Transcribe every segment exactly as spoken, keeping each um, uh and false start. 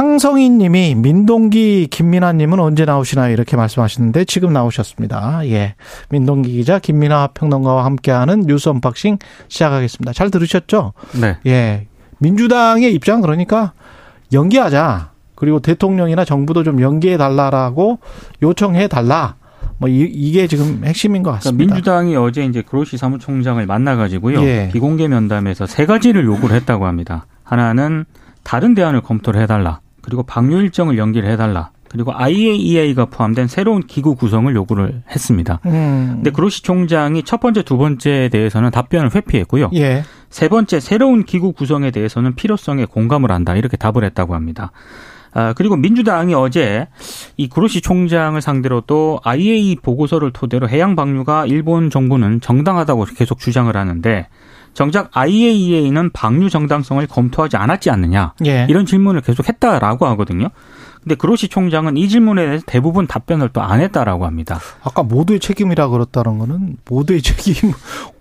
상성희 님이 민동기, 김민하 님은 언제 나오시나요? 이렇게 말씀하시는데 지금 나오셨습니다. 예, 민동기 기자, 김민하 평론가와 함께하는 뉴스 언박싱 시작하겠습니다. 잘 들으셨죠? 네. 예, 민주당의 입장 그러니까 연기하자. 그리고 대통령이나 정부도 좀 연기해달라라고 요청해달라. 뭐 이, 이게 지금 핵심인 것 같습니다. 그러니까 민주당이 어제 이제 그로시 사무총장을 만나가지고요. 예. 비공개 면담에서 세 가지를 요구를 했다고 합니다. 하나는 다른 대안을 검토를 해달라. 그리고 방류 일정을 연기를 해달라. 그리고 아이에이이에이가 포함된 새로운 기구 구성을 요구를 했습니다. 그런데 음. 그로시 총장이 첫 번째, 두 번째에 대해서는 답변을 회피했고요. 예. 세 번째, 새로운 기구 구성에 대해서는 필요성에 공감을 한다. 이렇게 답을 했다고 합니다. 아, 그리고 민주당이 어제 이 그로시 총장을 상대로 또 아이에이이에이 보고서를 토대로 해양 방류가 일본 정부는 정당하다고 계속 주장을 하는데 정작 아이에이이에이는 방류 정당성을 검토하지 않았지 않느냐. 예. 이런 질문을 계속 했다라고 하거든요. 근데 그로시 총장은 이 질문에 대해서 대부분 답변을 또 안 했다라고 합니다. 아까 모두의 책임이라 그랬다는 거는 모두의 책임.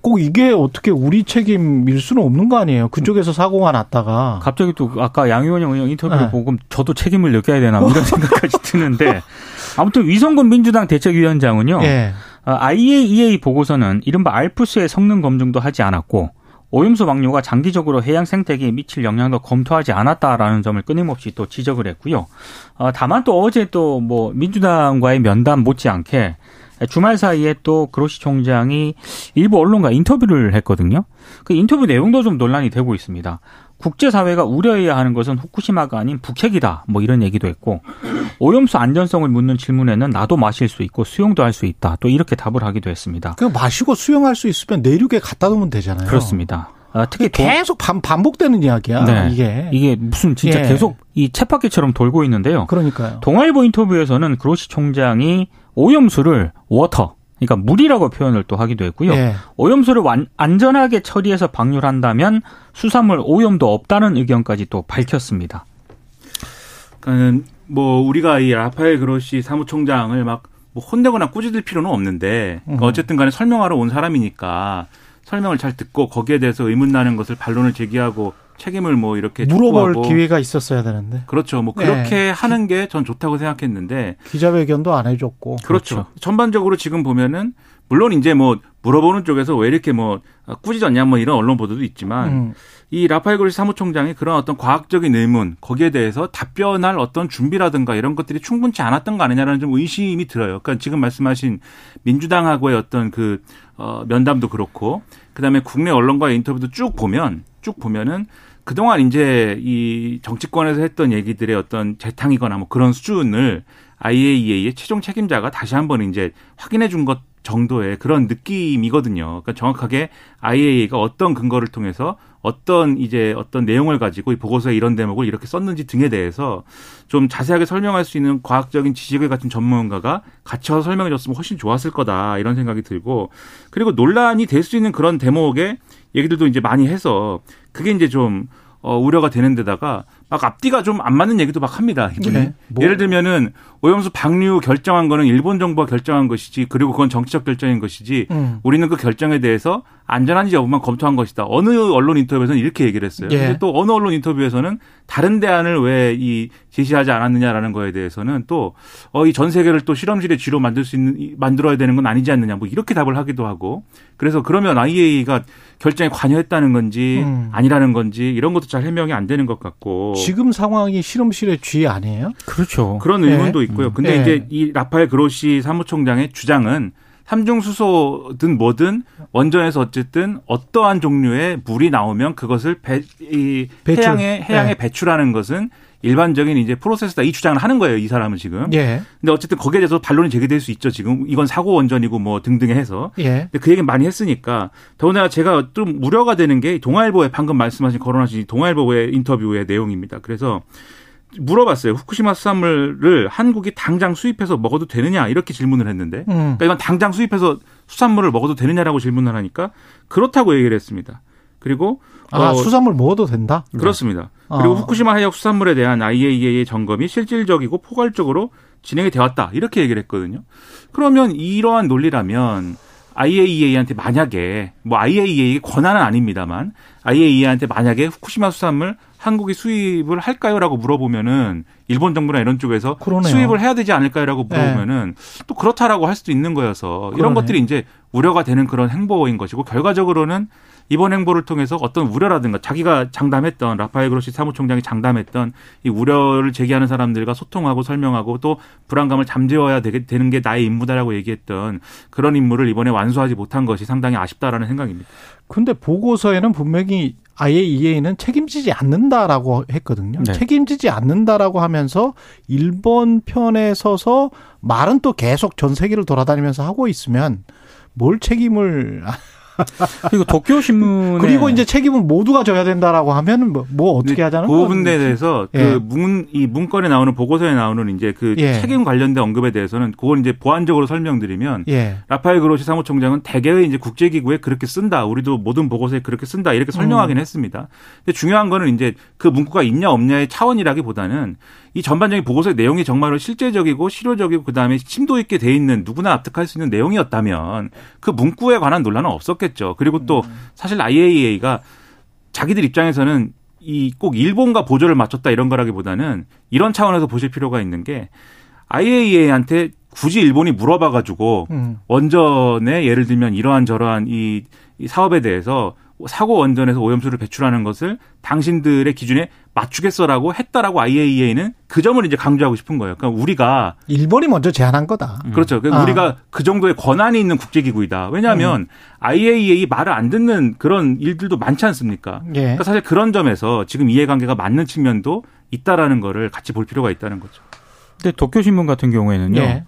꼭 이게 어떻게 우리 책임일 수는 없는 거 아니에요. 그쪽에서 사고가 났다가. 갑자기 또 아까 양 의원이 오늘 인터뷰를 네. 보고 저도 책임을 느껴야 되나 이런 생각까지 드는데 아무튼 위성근 민주당 대책위원장은요. 네. 아이에이이에이 보고서는 이른바 알프스의 성능 검증도 하지 않았고 오염수 방류가 장기적으로 해양 생태계에 미칠 영향도 검토하지 않았다라는 점을 끊임없이 또 지적을 했고요. 어, 다만 또 어제 또 뭐 민주당과의 면담 못지않게 주말 사이에 또 그로시 총장이 일부 언론과 인터뷰를 했거든요. 그 인터뷰 내용도 좀 논란이 되고 있습니다. 국제사회가 우려해야 하는 것은 후쿠시마가 아닌 북핵이다. 뭐 이런 얘기도 했고 오염수 안전성을 묻는 질문에는 나도 마실 수 있고 수용도 할 수 있다. 또 이렇게 답을 하기도 했습니다. 그냥 마시고 수용할 수 있으면 내륙에 갖다 놓으면 되잖아요. 그렇습니다. 특히 계속 반, 반복되는 이야기야. 네. 이게 이게 무슨 진짜 예. 계속 이 쳇바퀴처럼 돌고 있는데요. 그러니까요. 동아일보 인터뷰에서는 그로시 총장이 오염수를 워터 그러니까 물이라고 표현을 또 하기도 했고요. 예. 오염수를 완, 안전하게 처리해서 방류를 한다면 수산물 오염도 없다는 의견까지 또 밝혔습니다. 그러니까 뭐 우리가 이 라파엘 그로시 사무총장을 막 뭐 혼내거나 꾸짖을 필요는 없는데 음. 어쨌든 간에 설명하러 온 사람이니까 설명을 잘 듣고 거기에 대해서 의문나는 것을 반론을 제기하고 책임을 뭐 이렇게 물어볼 촉구하고. 기회가 있었어야 되는데. 그렇죠. 뭐 그렇게 예. 하는 게 전 좋다고 생각했는데. 기자회견도 안 해줬고. 그렇죠. 그렇죠. 전반적으로 지금 보면은 물론 이제 뭐 물어보는 쪽에서 왜 이렇게 뭐 꾸짖었냐 뭐 이런 언론 보도도 있지만 음. 이 라파엘 그로시 사무총장이 그런 어떤 과학적인 의문 거기에 대해서 답변할 어떤 준비라든가 이런 것들이 충분치 않았던 거 아니냐라는 좀 의심이 들어요. 그러니까 지금 말씀하신 민주당하고의 어떤 그 어, 면담도 그렇고 그다음에 국내 언론과의 인터뷰도 쭉 보면 쭉 보면은. 그동안 이제 이 정치권에서 했던 얘기들의 어떤 재탕이거나 뭐 그런 수준을 아이에이이에이의 최종 책임자가 다시 한번 이제 확인해 준 것 정도의 그런 느낌이거든요. 그러니까 정확하게 아이에이이에이가 어떤 근거를 통해서 어떤 이제 어떤 내용을 가지고 이 보고서에 이런 대목을 이렇게 썼는지 등에 대해서 좀 자세하게 설명할 수 있는 과학적인 지식을 갖춘 전문가가 같이 와서 설명해 줬으면 훨씬 좋았을 거다 이런 생각이 들고 그리고 논란이 될 수 있는 그런 대목에 얘기들도 이제 많이 해서 그게 이제 좀 어, 우려가 되는 데다가 막 앞뒤가 좀 안 맞는 얘기도 막 합니다. 네. 뭐. 예를 들면은 오염수 방류 결정한 거는 일본 정부가 결정한 것이지 그리고 그건 정치적 결정인 것이지 음. 우리는 그 결정에 대해서 안전한지 여부만 검토한 것이다. 어느 언론 인터뷰에서는 이렇게 얘기를 했어요. 예. 근데 또 어느 언론 인터뷰에서는 다른 대안을 왜 이 제시하지 않았느냐라는 거에 대해서는 또 어, 이 전 세계를 또 실험실의 쥐로 만들 수 있는 만들어야 되는 건 아니지 않느냐 뭐 이렇게 답을 하기도 하고 그래서 그러면 아이에이이에이가 결정에 관여했다는 건지 음. 아니라는 건지 이런 것도 잘 해명이 안 되는 것 같고 지금 상황이 실험실의 쥐 아니에요? 그렇죠. 그런 의문도 네. 있고요. 근데 네. 이제 이 라파엘 그로시 사무총장의 주장은 삼중수소든 뭐든 원전에서 어쨌든 어떠한 종류의 물이 나오면 그것을 배, 이 배출. 해양에 해양에 네. 배출하는 것은 일반적인 이제 프로세스다 이 주장을 하는 거예요. 이 사람은 지금. 예. 근데 어쨌든 거기에 대해서 반론이 제기될 수 있죠. 지금 이건 사고 원전이고 뭐 등등에 해서. 예. 근데 그 얘기는 많이 했으니까. 더군다나 제가 좀 우려가 되는 게 동아일보에 방금 말씀하신 거론하신 동아일보의 인터뷰의 내용입니다. 그래서 물어봤어요. 후쿠시마 수산물을 한국이 당장 수입해서 먹어도 되느냐 이렇게 질문을 했는데. 음. 그러니까 이건 당장 수입해서 수산물을 먹어도 되느냐라고 질문을 하니까 그렇다고 얘기를 했습니다. 그리고 아, 어, 수산물 먹어도 된다? 그렇습니다. 그리고 어. 후쿠시마 해역 수산물에 대한 아이에이이에이의 점검이 실질적이고 포괄적으로 진행이 되었다. 이렇게 얘기를 했거든요. 그러면 이러한 논리라면 아이에이이에이한테 만약에 뭐 아이에이이에이의 권한은 아닙니다만 아이에이이에이한테 만약에 후쿠시마 수산물 한국이 수입을 할까요라고 물어보면은 일본 정부나 이런 쪽에서 그러네요. 수입을 해야 되지 않을까요라고 물어보면은 네. 또 그렇다라고 할 수도 있는 거여서 그러네. 이런 것들이 이제 우려가 되는 그런 행보인 것이고 결과적으로는 이번 행보를 통해서 어떤 우려라든가 자기가 장담했던 라파엘 그로시 사무총장이 장담했던 이 우려를 제기하는 사람들과 소통하고 설명하고 또 불안감을 잠재워야 되게 되는 게 나의 임무다라고 얘기했던 그런 임무를 이번에 완수하지 못한 것이 상당히 아쉽다라는 생각입니다. 근데 보고서에는 분명히 아이에이이에이는 책임지지 않는다라고 했거든요. 네. 책임지지 않는다라고 하면서 일본 편에 서서 말은 또 계속 전 세계를 돌아다니면서 하고 있으면 뭘 책임을... 그리고 도쿄신문 그리고 이제 책임은 모두가 져야 된다라고 하면 뭐, 뭐 어떻게 하자는 거예요? 그 부분에 대해서 예. 그 문, 이 문건에 나오는 보고서에 나오는 이제 그 예. 책임 관련된 언급에 대해서는 그걸 이제 보완적으로 설명드리면 예. 라파엘 그로시 사무총장은 대개의 이제 국제기구에 그렇게 쓴다. 우리도 모든 보고서에 그렇게 쓴다. 이렇게 설명하긴 음. 했습니다. 근데 중요한 거는 이제 그 문구가 있냐 없냐의 차원이라기보다는 이 전반적인 보고서의 내용이 정말로 실제적이고 실효적이고 그 다음에 심도 있게 돼 있는 누구나 납득할 수 있는 내용이었다면 그 문구에 관한 논란은 없었겠죠. 그리고 또 사실 아이에이이에이가 자기들 입장에서는 이 꼭 일본과 보조를 맞췄다 이런 거라기보다는 이런 차원에서 보실 필요가 있는 게 아이에이이에이한테 굳이 일본이 물어봐가지고 음. 원전에 예를 들면 이러한 저러한 이 사업에 대해서 사고 원전에서 오염수를 배출하는 것을 당신들의 기준에 맞추겠어라고 했다라고 아이에이이에이는 그 점을 이제 강조하고 싶은 거예요. 그러니까 우리가 일본이 먼저 제안한 거다. 그렇죠. 그러니까 아. 우리가 그 정도의 권한이 있는 국제기구이다. 왜냐하면 음. 아이에이이에이 말을 안 듣는 그런 일들도 많지 않습니까? 예. 그러니까 사실 그런 점에서 지금 이해관계가 맞는 측면도 있다라는 거를 같이 볼 필요가 있다는 거죠. 근데 도쿄신문 같은 경우에는요. 예.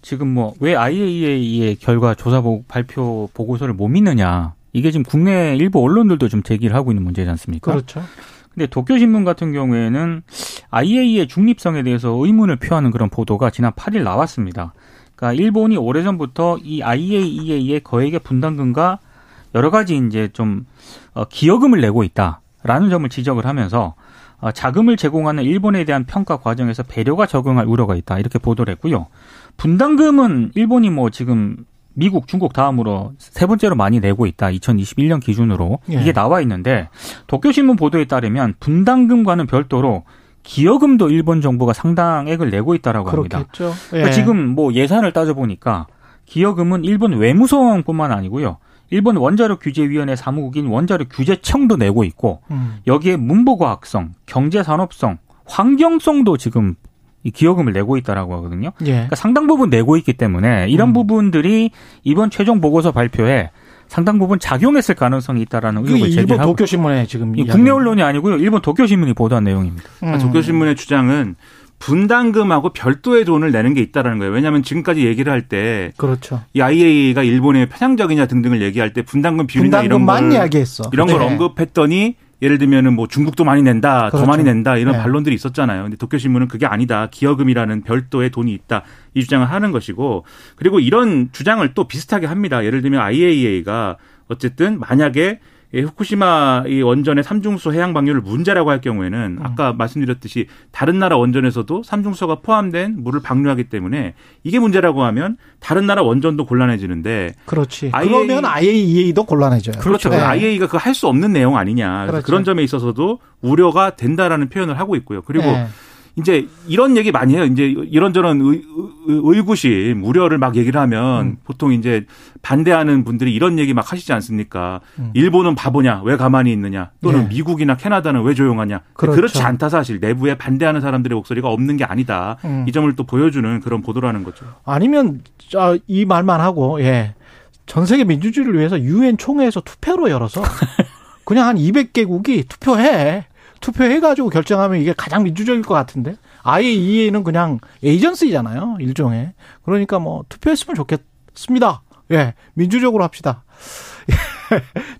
지금 뭐 왜 아이에이이에이의 결과 조사 발표 보고서를 못 믿느냐. 이게 지금 국내 일부 언론들도 좀 제기를 하고 있는 문제지 않습니까? 그렇죠. 근데 도쿄신문 같은 경우에는 아이에이이에이의 중립성에 대해서 의문을 표하는 그런 보도가 지난 팔일 나왔습니다. 그러니까 일본이 오래전부터 이 아이에이이에이의 거액의 분담금과 여러 가지 이제 좀 기여금을 내고 있다라는 점을 지적을 하면서 자금을 제공하는 일본에 대한 평가 과정에서 배려가 적용할 우려가 있다 이렇게 보도를 했고요. 분담금은 일본이 뭐 지금 미국, 중국 다음으로 세 번째로 많이 내고 있다. 이천이십일 년 기준으로. 예. 이게 나와 있는데 도쿄신문 보도에 따르면 분담금과는 별도로 기여금도 일본 정부가 상당액을 내고 있다라고 그렇겠죠. 합니다. 그렇겠죠. 예. 그러니까 지금 뭐 예산을 따져보니까 기여금은 일본 외무성뿐만 아니고요. 일본 원자력 규제위원회 사무국인 원자력 규제청도 내고 있고 음. 여기에 문부과학성, 경제산업성, 환경성도 지금 이 기여금을 내고 있다라고 하거든요. 예. 그러니까 상당 부분 내고 있기 때문에 이런 음. 부분들이 이번 최종 보고서 발표에 상당 부분 작용했을 가능성이 있다라는 의혹을 제기하고 일본 도쿄신문에 지금 국내 언론이 아니고요. 일본 도쿄신문이 보도한 내용입니다. 음. 도쿄신문의 주장은 분담금하고 별도의 돈을 내는 게 있다라는 거예요. 왜냐하면 지금까지 얘기를 할 때 그렇죠. 이 아이에이이에이가 일본의 편향적이냐 등등을 얘기할 때 분담금 비율이나 분담금만 이런 걸 이야기했어. 이런 걸 네. 언급했더니 예를 들면은 뭐 중국도 많이 낸다, 그렇죠. 더 많이 낸다 이런 네. 반론들이 있었잖아요. 근데 도쿄신문은 그게 아니다. 기여금이라는 별도의 돈이 있다. 이 주장을 하는 것이고 그리고 이런 주장을 또 비슷하게 합니다. 예를 들면 아이에이이에이가 어쨌든 만약에 후쿠시마 이 원전의 삼중수소 해양 방류를 문제라고 할 경우에는 아까 말씀드렸듯이 다른 나라 원전에서도 삼중수소가 포함된 물을 방류하기 때문에 이게 문제라고 하면 다른 나라 원전도 곤란해지는데 그렇지. 아이에이... 그러면 아이에이이에이도 곤란해져요. 그렇죠. 네. 아이에이이에이가 그거 할 수 없는 내용 아니냐. 그렇죠. 그런 점에 있어서도 우려가 된다라는 표현을 하고 있고요. 그리고 네. 이제 이런 얘기 많이 해요. 이제 이런저런 의, 의구심, 우려를 막 얘기를 하면 음. 보통 이제 반대하는 분들이 이런 얘기 막 하시지 않습니까? 음. 일본은 바보냐? 왜 가만히 있느냐? 또는 예. 미국이나 캐나다는 왜 조용하냐? 그렇죠. 그렇지 않다 사실. 내부에 반대하는 사람들의 목소리가 없는 게 아니다. 음. 이 점을 또 보여주는 그런 보도라는 거죠. 아니면 이 말만 하고 예. 전 세계 민주주의를 위해서 유엔 총회에서 투표로 열어서 그냥 한 이백 개국이 투표해. 투표해가지고 결정하면 이게 가장 민주적일 것 같은데 아이에이이에이는 그냥 에이전시잖아요. 일종의. 그러니까 뭐 투표했으면 좋겠습니다. 예, 민주적으로 합시다.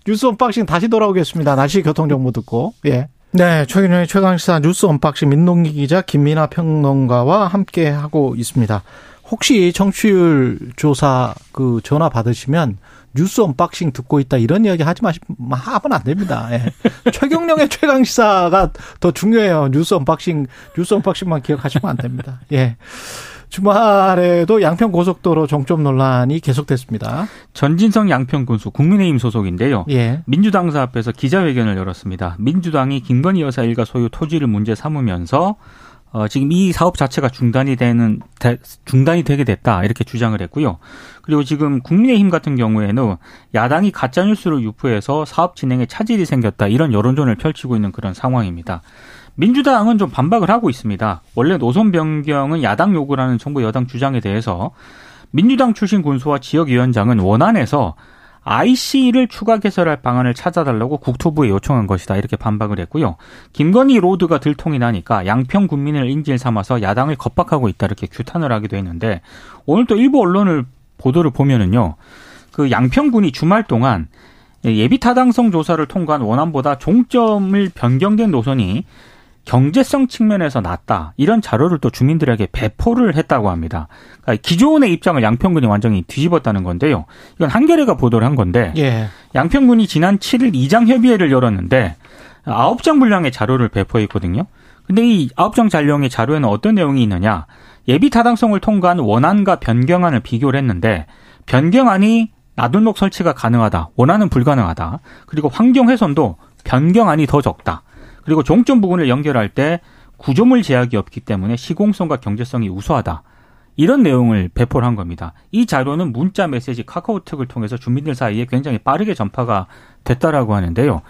뉴스 언박싱 다시 돌아오겠습니다. 날씨 교통정보 듣고. 예. 네, 최근에 최강시사 뉴스 언박싱 민동기 기자 김민하 평론가와 함께하고 있습니다. 혹시 청취율 조사 그 전화 받으시면 뉴스 언박싱 듣고 있다 이런 이야기 하지 마시, 하면 안 됩니다. 예. 최경령의 최강시사가 더 중요해요. 뉴스 언박싱, 뉴스 언박싱만 기억하시면 안 됩니다. 예. 주말에도 양평고속도로 종점 논란이 계속됐습니다. 전진성 양평군수 국민의힘 소속인데요. 예. 민주당사 앞에서 기자회견을 열었습니다. 민주당이 김건희 여사 일가 소유 토지를 문제 삼으면서 어, 지금 이 사업 자체가 중단이 되는, 대, 중단이 되게 됐다. 이렇게 주장을 했고요. 그리고 지금 국민의힘 같은 경우에는 야당이 가짜뉴스를 유포해서 사업 진행에 차질이 생겼다. 이런 여론전을 펼치고 있는 그런 상황입니다. 민주당은 좀 반박을 하고 있습니다. 원래 노선 변경은 야당 요구라는 정부 여당 주장에 대해서 민주당 출신 군수와 지역위원장은 원안에서 아이씨를 추가 개설할 방안을 찾아달라고 국토부에 요청한 것이다. 이렇게 반박을 했고요. 김건희 로드가 들통이 나니까 양평 군민을 인질 삼아서 야당을 겁박하고 있다. 이렇게 규탄을 하기도 했는데 오늘 또 일부 언론을 보도를 보면은요. 그 양평군이 주말 동안 예비 타당성 조사를 통과한 원안보다 종점을 변경된 노선이 경제성 측면에서 낮다. 이런 자료를 또 주민들에게 배포를 했다고 합니다. 그러니까 기존의 입장을 양평군이 완전히 뒤집었다는 건데요. 이건 한겨레가 보도를 한 건데 예. 양평군이 지난 칠일 이장협의회를 열었는데 아홉 장 분량의 자료를 배포했거든요. 근데 이 아홉 장 분량의 자료에는 어떤 내용이 있느냐. 예비 타당성을 통과한 원안과 변경안을 비교를 했는데 변경안이 나둔록 설치가 가능하다. 원안은 불가능하다. 그리고 환경훼손도 변경안이 더 적다. 그리고 종점 부근을 연결할 때 구조물 제약이 없기 때문에 시공성과 경제성이 우수하다. 이런 내용을 배포를 한 겁니다. 이 자료는 문자 메시지 카카오톡을 통해서 주민들 사이에 굉장히 빠르게 전파가 됐다라고 하는데요.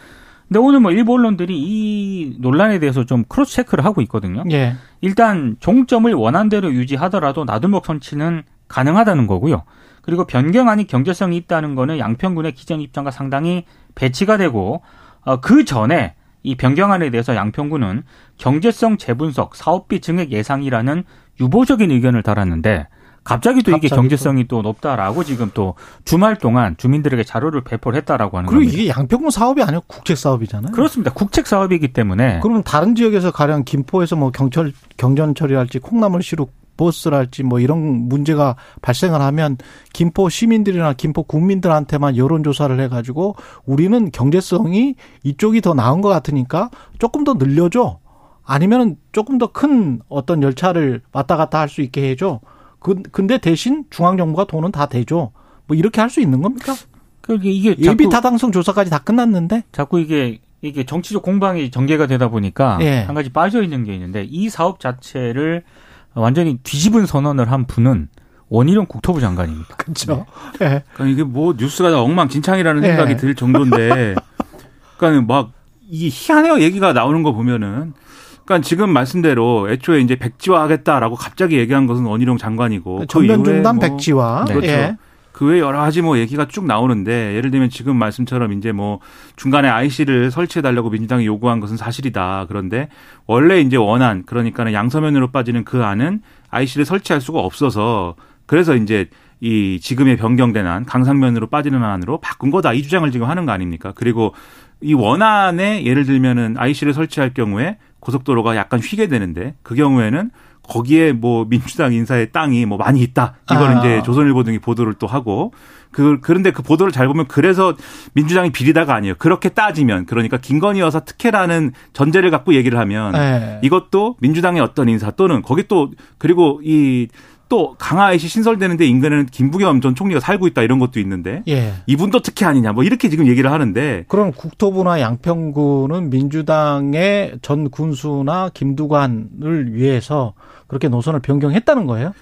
근데 오늘 뭐 일부 언론들이 이 논란에 대해서 좀 크로스 체크를 하고 있거든요. 예. 일단 종점을 원안대로 유지하더라도 나들목 설치는 가능하다는 거고요. 그리고 변경안이 경제성이 있다는 거는 양평군의 기존 입장과 상당히 배치가 되고 어, 그 전에 이 변경안에 대해서 양평군은 경제성 재분석, 사업비 증액 예상이라는 유보적인 의견을 달았는데 갑자기 또 갑자기 이게 경제성이 또, 또 높다라고 지금 또 주말 동안 주민들에게 자료를 배포를 했다라고 하는 겁니다. 그리고 이게 양평군 사업이 아니고 국책 사업이잖아요. 그렇습니다. 국책 사업이기 때문에. 그러면 다른 지역에서 가령 김포에서 뭐 경철, 경전철이랄지 콩나물 시루 버스랄지 뭐 이런 문제가 발생을 하면 김포 시민들이나 김포 국민들한테만 여론조사를 해가지고 우리는 경제성이 이쪽이 더 나은 것 같으니까 조금 더 늘려줘. 아니면 조금 더 큰 어떤 열차를 왔다 갔다 할 수 있게 해줘. 그, 근데 대신 중앙정부가 돈은 다 대줘. 뭐 이렇게 할 수 있는 겁니까? 이게 예비 타당성 조사까지 다 끝났는데. 자꾸 이게. 이게 정치적 공방이 전개가 되다 보니까 예. 한 가지 빠져있는 게 있는데 이 사업 자체를 완전히 뒤집은 선언을 한 분은 원희룡 국토부 장관입니다. 그렇죠. 네. 예. 그러니까 이게 뭐 뉴스가 엉망진창이라는 예. 생각이 들 정도인데, 그러니까 막 이 희한해요 얘기가 나오는 거 보면은, 그러니까 지금 말씀대로 애초에 이제 백지화하겠다라고 갑자기 얘기한 것은 원희룡 장관이고 전면 중단 뭐 백지화. 네. 그렇죠. 예. 그 외에 여러 가지 뭐 얘기가 쭉 나오는데 예를 들면 지금 말씀처럼 이제 뭐 중간에 아이씨를 설치해달라고 민주당이 요구한 것은 사실이다. 그런데 원래 이제 원안 그러니까는 양서면으로 빠지는 그 안은 아이씨를 설치할 수가 없어서 그래서 이제 이 지금의 변경된 안 강상면으로 빠지는 안으로 바꾼 거다. 이 주장을 지금 하는 거 아닙니까? 그리고 이 원안에 예를 들면은 아이씨를 설치할 경우에 고속도로가 약간 휘게 되는데 그 경우에는 거기에 뭐 민주당 인사의 땅이 뭐 많이 있다. 이걸 아. 이제 조선일보 등이 보도를 또 하고 그 그런데 그 보도를 잘 보면 그래서 민주당이 비리다가 아니에요. 그렇게 따지면 그러니까 김건희 여사 특혜라는 전제를 갖고 얘기를 하면 네. 이것도 민주당의 어떤 인사 또는 거기 또 그리고 이 또 강아이시 신설되는데 인근에는 김부겸 전 총리가 살고 있다 이런 것도 있는데 예. 이분도 특혜 아니냐 뭐 이렇게 지금 얘기를 하는데 그럼 국토부나 양평군은 민주당의 전 군수나 김두관을 위해서 그렇게 노선을 변경했다는 거예요?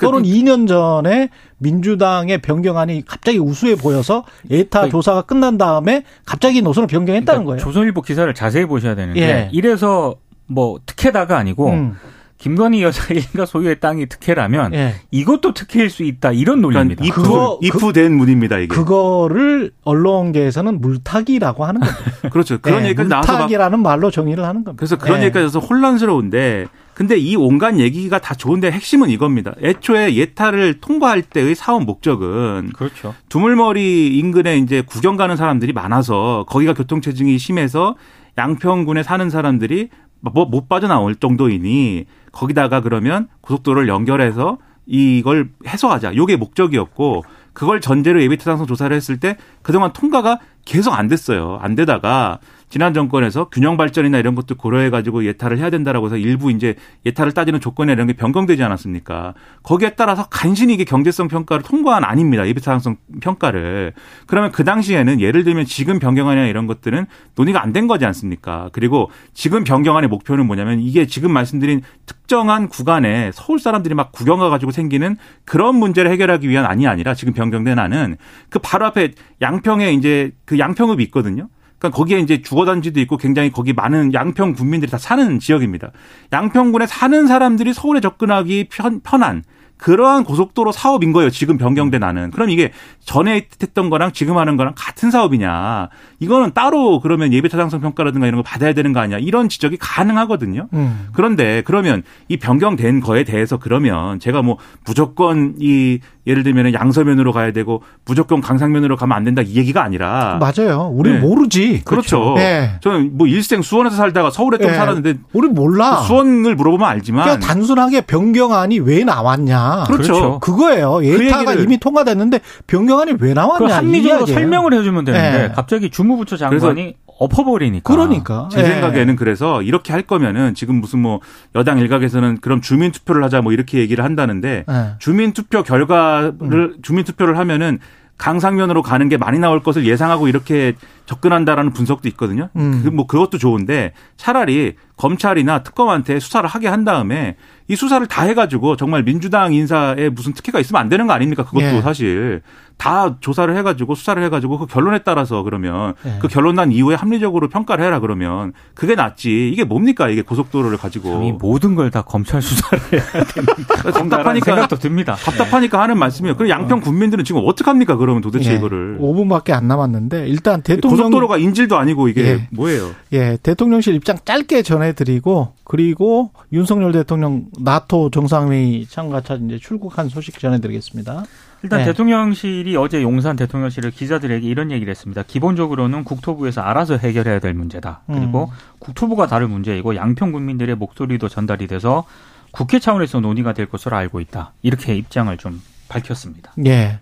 또는 그, 이 년 전에 민주당의 변경안이 갑자기 우수해 보여서 에타 그, 조사가 끝난 다음에 갑자기 노선을 변경했다는 그러니까 거예요? 조선일보 기사를 자세히 보셔야 되는데 예. 이래서 뭐 특혜다가 아니고 음. 김건희 여사 일가 소유의 땅이 특혜라면 예. 이것도 특혜일 수 있다. 이런 논리입니다. 그러니까 입후된 문입니다. 이게. 그거를 언론계에서는 물타기라고 하는 겁니다. 그렇죠. 그런 예, 얘기까지 나와서 물타기라는 말로 정의를 하는 겁니다. 그래서 그런 예. 얘기까지 해서 혼란스러운데 근데 이 온갖 얘기가 다 좋은데 핵심은 이겁니다. 애초에 예타를 통과할 때의 사업 목적은 그렇죠. 두물머리 인근에 이제 구경 가는 사람들이 많아서 거기가 교통체증이 심해서 양평군에 사는 사람들이 뭐 못 빠져나올 정도이니 거기다가 그러면 고속도로를 연결해서 이걸 해소하자. 이게 목적이었고 그걸 전제로 예비타당성 조사를 했을 때 그동안 통과가 계속 안 됐어요. 안 되다가 지난 정권에서 균형 발전이나 이런 것도 고려해가지고 예타를 해야 된다라고 해서 일부 이제 예타를 따지는 조건이나 이런 게 변경되지 않았습니까? 거기에 따라서 간신히 이게 경제성 평가를 통과한 아닙니다. 이베타항성 평가를. 그러면 그 당시에는 예를 들면 지금 변경안이나 이런 것들은 논의가 안 된 거지 않습니까? 그리고 지금 변경안의 목표는 뭐냐면 이게 지금 말씀드린 특정한 구간에 서울 사람들이 막 구경 가가지고 생기는 그런 문제를 해결하기 위한 안이 아니라 지금 변경된 안은 그 바로 앞에 양평에 이제 그 양평읍이 있거든요. 그러니까 거기에 이제 주거단지도 있고 굉장히 거기 많은 양평 군민들이 다 사는 지역입니다. 양평군에 사는 사람들이 서울에 접근하기 편, 편한 그러한 고속도로 사업인 거예요. 지금 변경된 안은. 그럼 이게 전에 했던 거랑 지금 하는 거랑 같은 사업이냐. 이거는 따로 그러면 예비타당성 평가라든가 이런 거 받아야 되는 거 아니냐. 이런 지적이 가능하거든요. 음. 그런데 그러면 이 변경된 거에 대해서 그러면 제가 뭐 무조건 이 예를 들면 양서면으로 가야 되고 무조건 강상면으로 가면 안 된다 이 얘기가 아니라. 맞아요. 우리 네. 모르지. 그렇죠. 네. 저는 뭐 일생 수원에서 살다가 서울에 좀 네. 살았는데. 우리 몰라. 수원을 물어보면 알지만. 그냥 단순하게 변경안이 왜 나왔냐. 그렇죠. 그렇죠. 그거예요. 예타가 그 이미 통과됐는데 변경안이 왜 나왔냐. 그 합리적으로 설명을 해주면 되는데 네. 갑자기 주무부처 장관이. 엎어버리니까. 그러니까. 제 생각에는 예. 그래서 이렇게 할 거면은 지금 무슨 뭐 여당 일각에서는 그럼 주민투표를 하자 뭐 이렇게 얘기를 한다는데 예. 주민투표 결과를, 음. 주민투표를 하면은 강상면으로 가는 게 많이 나올 것을 예상하고 이렇게 접근한다라는 분석도 있거든요. 음. 그 뭐 그것도 좋은데 차라리 검찰이나 특검한테 수사를 하게 한 다음에 이 수사를 다 해가지고 정말 민주당 인사에 무슨 특혜가 있으면 안 되는 거 아닙니까? 그것도 예. 사실 다 조사를 해가지고 수사를 해가지고 그 결론에 따라서 그러면 예. 그 결론 난 이후에 합리적으로 평가를 해라 그러면 그게 낫지. 이게 뭡니까? 이게 고속도로를 가지고. 이 모든 걸 다 검찰 수사를 해야 되는데. 답답하니까. 생각도 듭니다. 답답하니까 네. 하는 말씀이에요. 그럼 양평 국민들은 지금 어떡합니까? 그러면 도대체 예. 이거를. 오 분밖에 안 남았는데 일단 대통령. 고속도로가 인질도 아니고 이게 예. 뭐예요? 예, 대통령실 입장 짧게 전해드리고 그리고 윤석열 대통령 나토 정상회의 참가차 이제 출국한 소식 전해드리겠습니다. 일단 네. 대통령실이 어제 용산 대통령실을 기자들에게 이런 얘기를 했습니다. 기본적으로는 국토부에서 알아서 해결해야 될 문제다. 그리고 음. 국토부가 다룰 문제이고 양평 국민들의 목소리도 전달이 돼서 국회 차원에서 논의가 될 것으로 알고 있다. 이렇게 입장을 좀 밝혔습니다. 예.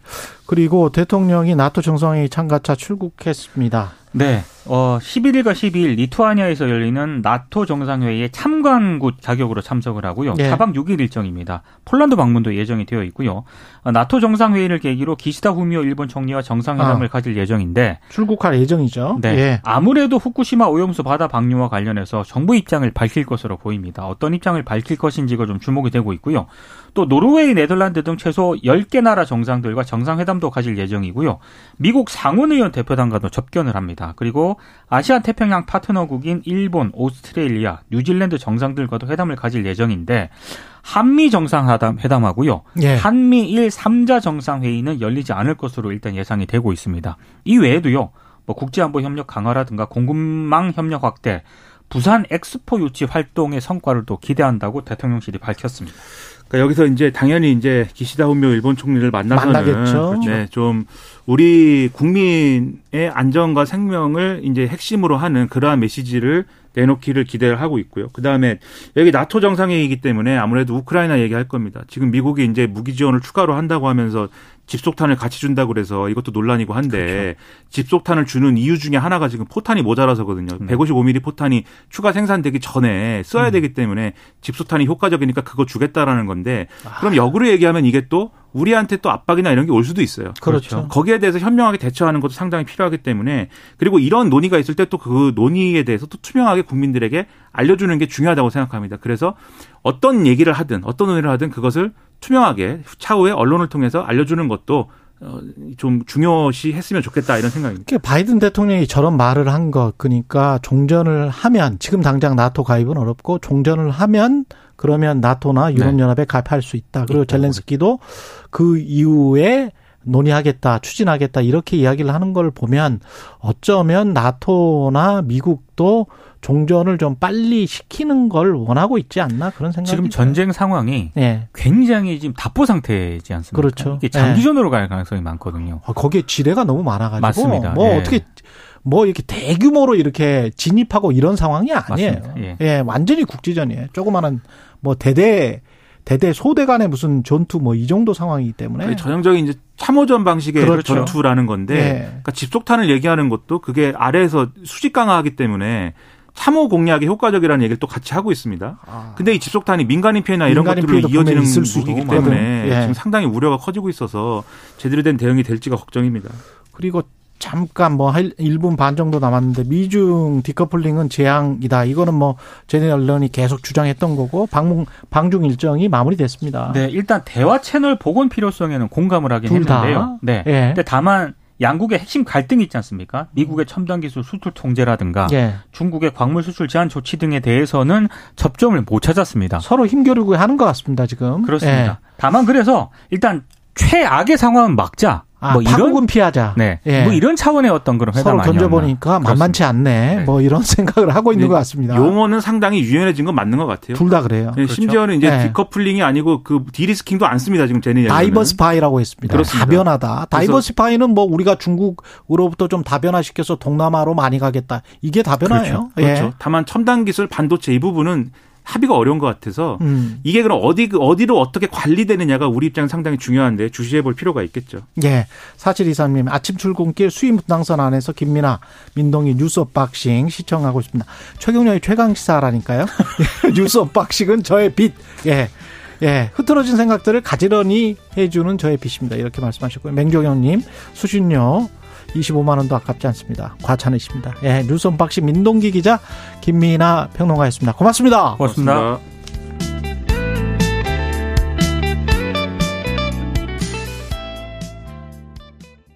그리고 대통령이 나토 정상회의 참가차 출국했습니다. 네. 어, 십일일과 십이일 리투아니아에서 열리는 나토 정상회의에 참관국 자격으로 참석을 하고요. 네. 사박 육일 일정입니다. 폴란드 방문도 예정이 되어 있고요. 나토 정상회의를 계기로 기시다 후미오 일본 총리와 정상회담을 아, 가질 예정인데. 출국할 예정이죠. 네. 예. 아무래도 후쿠시마 오염수 바다 방류와 관련해서 정부 입장을 밝힐 것으로 보입니다. 어떤 입장을 밝힐 것인지가 좀 주목이 되고 있고요. 또 노르웨이, 네덜란드 등 최소 열 개 나라 정상들과 정상회담도 가질 예정이고요. 미국 상원의원 대표단과도 접견을 합니다. 그리고 아시아 태평양 파트너국인 일본, 오스트레일리아, 뉴질랜드 정상들과도 회담을 가질 예정인데 한미 정상회담하고요. 예. 한미일 삼자 정상회의는 열리지 않을 것으로 일단 예상이 되고 있습니다. 이 외에도요. 뭐 국제안보협력 강화라든가 공급망 협력 확대, 부산 엑스포 유치 활동의 성과를 또 기대한다고 대통령실이 밝혔습니다. 그러니까 여기서 이제 당연히 이제 기시다 후미오 일본 총리를 만나서는 만나겠죠. 네, 좀 우리 국민의 안전과 생명을 이제 핵심으로 하는 그러한 메시지를 내놓기를 기대를 하고 있고요. 그다음에 여기 나토 정상회의이기 때문에 아무래도 우크라이나 얘기할 겁니다. 지금 미국이 이제 무기 지원을 추가로 한다고 하면서 집속탄을 같이 준다고 그래서 이것도 논란이고 한데 그렇죠. 집속탄을 주는 이유 중에 하나가 지금 포탄이 모자라서거든요. 음. 백오십오 밀리미터 포탄이 추가 생산되기 전에 써야 음. 되기 때문에 집속탄이 효과적이니까 그거 주겠다라는 건데 아. 그럼 역으로 얘기하면 이게 또 우리한테 또 압박이나 이런 게 올 수도 있어요. 그렇죠. 거기에 대해서 현명하게 대처하는 것도 상당히 필요하기 때문에 그리고 이런 논의가 있을 때 또 그 논의에 대해서 또 투명하게 국민들에게 알려주는 게 중요하다고 생각합니다. 그래서 어떤 얘기를 하든 어떤 논의를 하든 그것을 투명하게 차후에 언론을 통해서 알려주는 것도 좀 중요시 했으면 좋겠다 이런 생각입니다. 바이든 대통령이 저런 말을 한 것 그러니까 종전을 하면 지금 당장 나토 가입은 어렵고 종전을 하면 그러면 나토나 유럽연합에 네. 가입할 수 있다. 그리고 젤렌스키도 그 이후에 논의하겠다, 추진하겠다 이렇게 이야기를 하는 걸 보면 어쩌면 나토나 미국도 종전을 좀 빨리 시키는 걸 원하고 있지 않나 그런 생각이 지금 전쟁 들어요. 상황이 네. 굉장히 지금 답보 상태이지 않습니까? 그렇죠. 이게 장기전으로 네. 갈 가능성이 많거든요. 아, 거기에 지뢰가 너무 많아가지고 맞습니다. 뭐 네. 어떻게 뭐 이렇게 대규모로 이렇게 진입하고 이런 상황이 아니에요. 예. 예, 완전히 국지전이에요. 조그마한 뭐 대대 대대 소대 간의 무슨 전투 뭐 이 정도 상황이기 때문에 전형적인 이제 참호전 방식의 그렇죠. 전투라는 건데 네. 그러니까 집속탄을 얘기하는 것도 그게 아래에서 수직 강화하기 때문에 참호 공략이 효과적이라는 얘기를 또 같이 하고 있습니다. 아. 근데 이 집속탄이 민간인 피해나 이런 민간인 것들로 이어지는 수이기 때문에 네. 지금 상당히 우려가 커지고 있어서 제대로 된 대응이 될지가 걱정입니다. 그리고 잠깐 뭐 일 분 반 정도 남았는데 미중 디커플링은 재앙이다. 이거는 뭐 제네 언론이 계속 주장했던 거고 방문, 방중 일정이 마무리됐습니다. 네, 일단 대화 채널 복원 필요성에는 공감을 하긴 했는데요. 네. 예. 근데 다만 양국의 핵심 갈등이 있지 않습니까? 미국의 첨단 기술 수출 통제라든가 예. 중국의 광물 수출 제한 조치 등에 대해서는 접점을 못 찾았습니다. 서로 힘겨루고 하는 것 같습니다, 지금. 그렇습니다. 예. 다만 그래서 일단 최악의 상황은 막자. 아, 뭐 파국은 피하자. 네, 예. 뭐 이런 차원의 어떤 그런 회담 서로 아니었나. 던져보니까 만만치 않네. 네. 뭐 이런 생각을 하고 있는 네. 것 같습니다. 용어는 상당히 유연해진 건 맞는 것 같아요. 둘 다 그래요. 네, 그렇죠? 심지어는 이제 네. 디커플링이 아니고 그 디리스킹도 안 씁니다. 지금 제네 다이버스파이라고 했습니다. 그렇습니다. 다변화다. 다이버스파이는 뭐 우리가 중국으로부터 좀 다변화시켜서 동남아로 많이 가겠다. 이게 다변화예요. 그렇죠. 그렇죠. 예. 다만 첨단 기술 반도체 이 부분은 합의가 어려운 것 같아서 음. 이게 그럼 어디, 어디로 어떻게 관리되느냐가 우리 입장에 상당히 중요한데 주시해 볼 필요가 있겠죠. 예. 사칠이삼님 아침 출근길 수입분당선 안에서 김민하, 민동기 뉴스 언박싱 시청하고 있습니다. 최경영의 최강시사라니까요. 뉴스 언박싱은 저의 빛. 예. 예. 흐트러진 생각들을 가지런히 해주는 저의 빛입니다. 이렇게 말씀하셨고요. 맹종현님 수신료. 이십오만 원도 아깝지 않습니다. 과찬이십니다. 예, 뉴스 언박싱 민동기 기자, 김민하 평론가였습니다. 고맙습니다. 고맙습니다. 고맙습니다.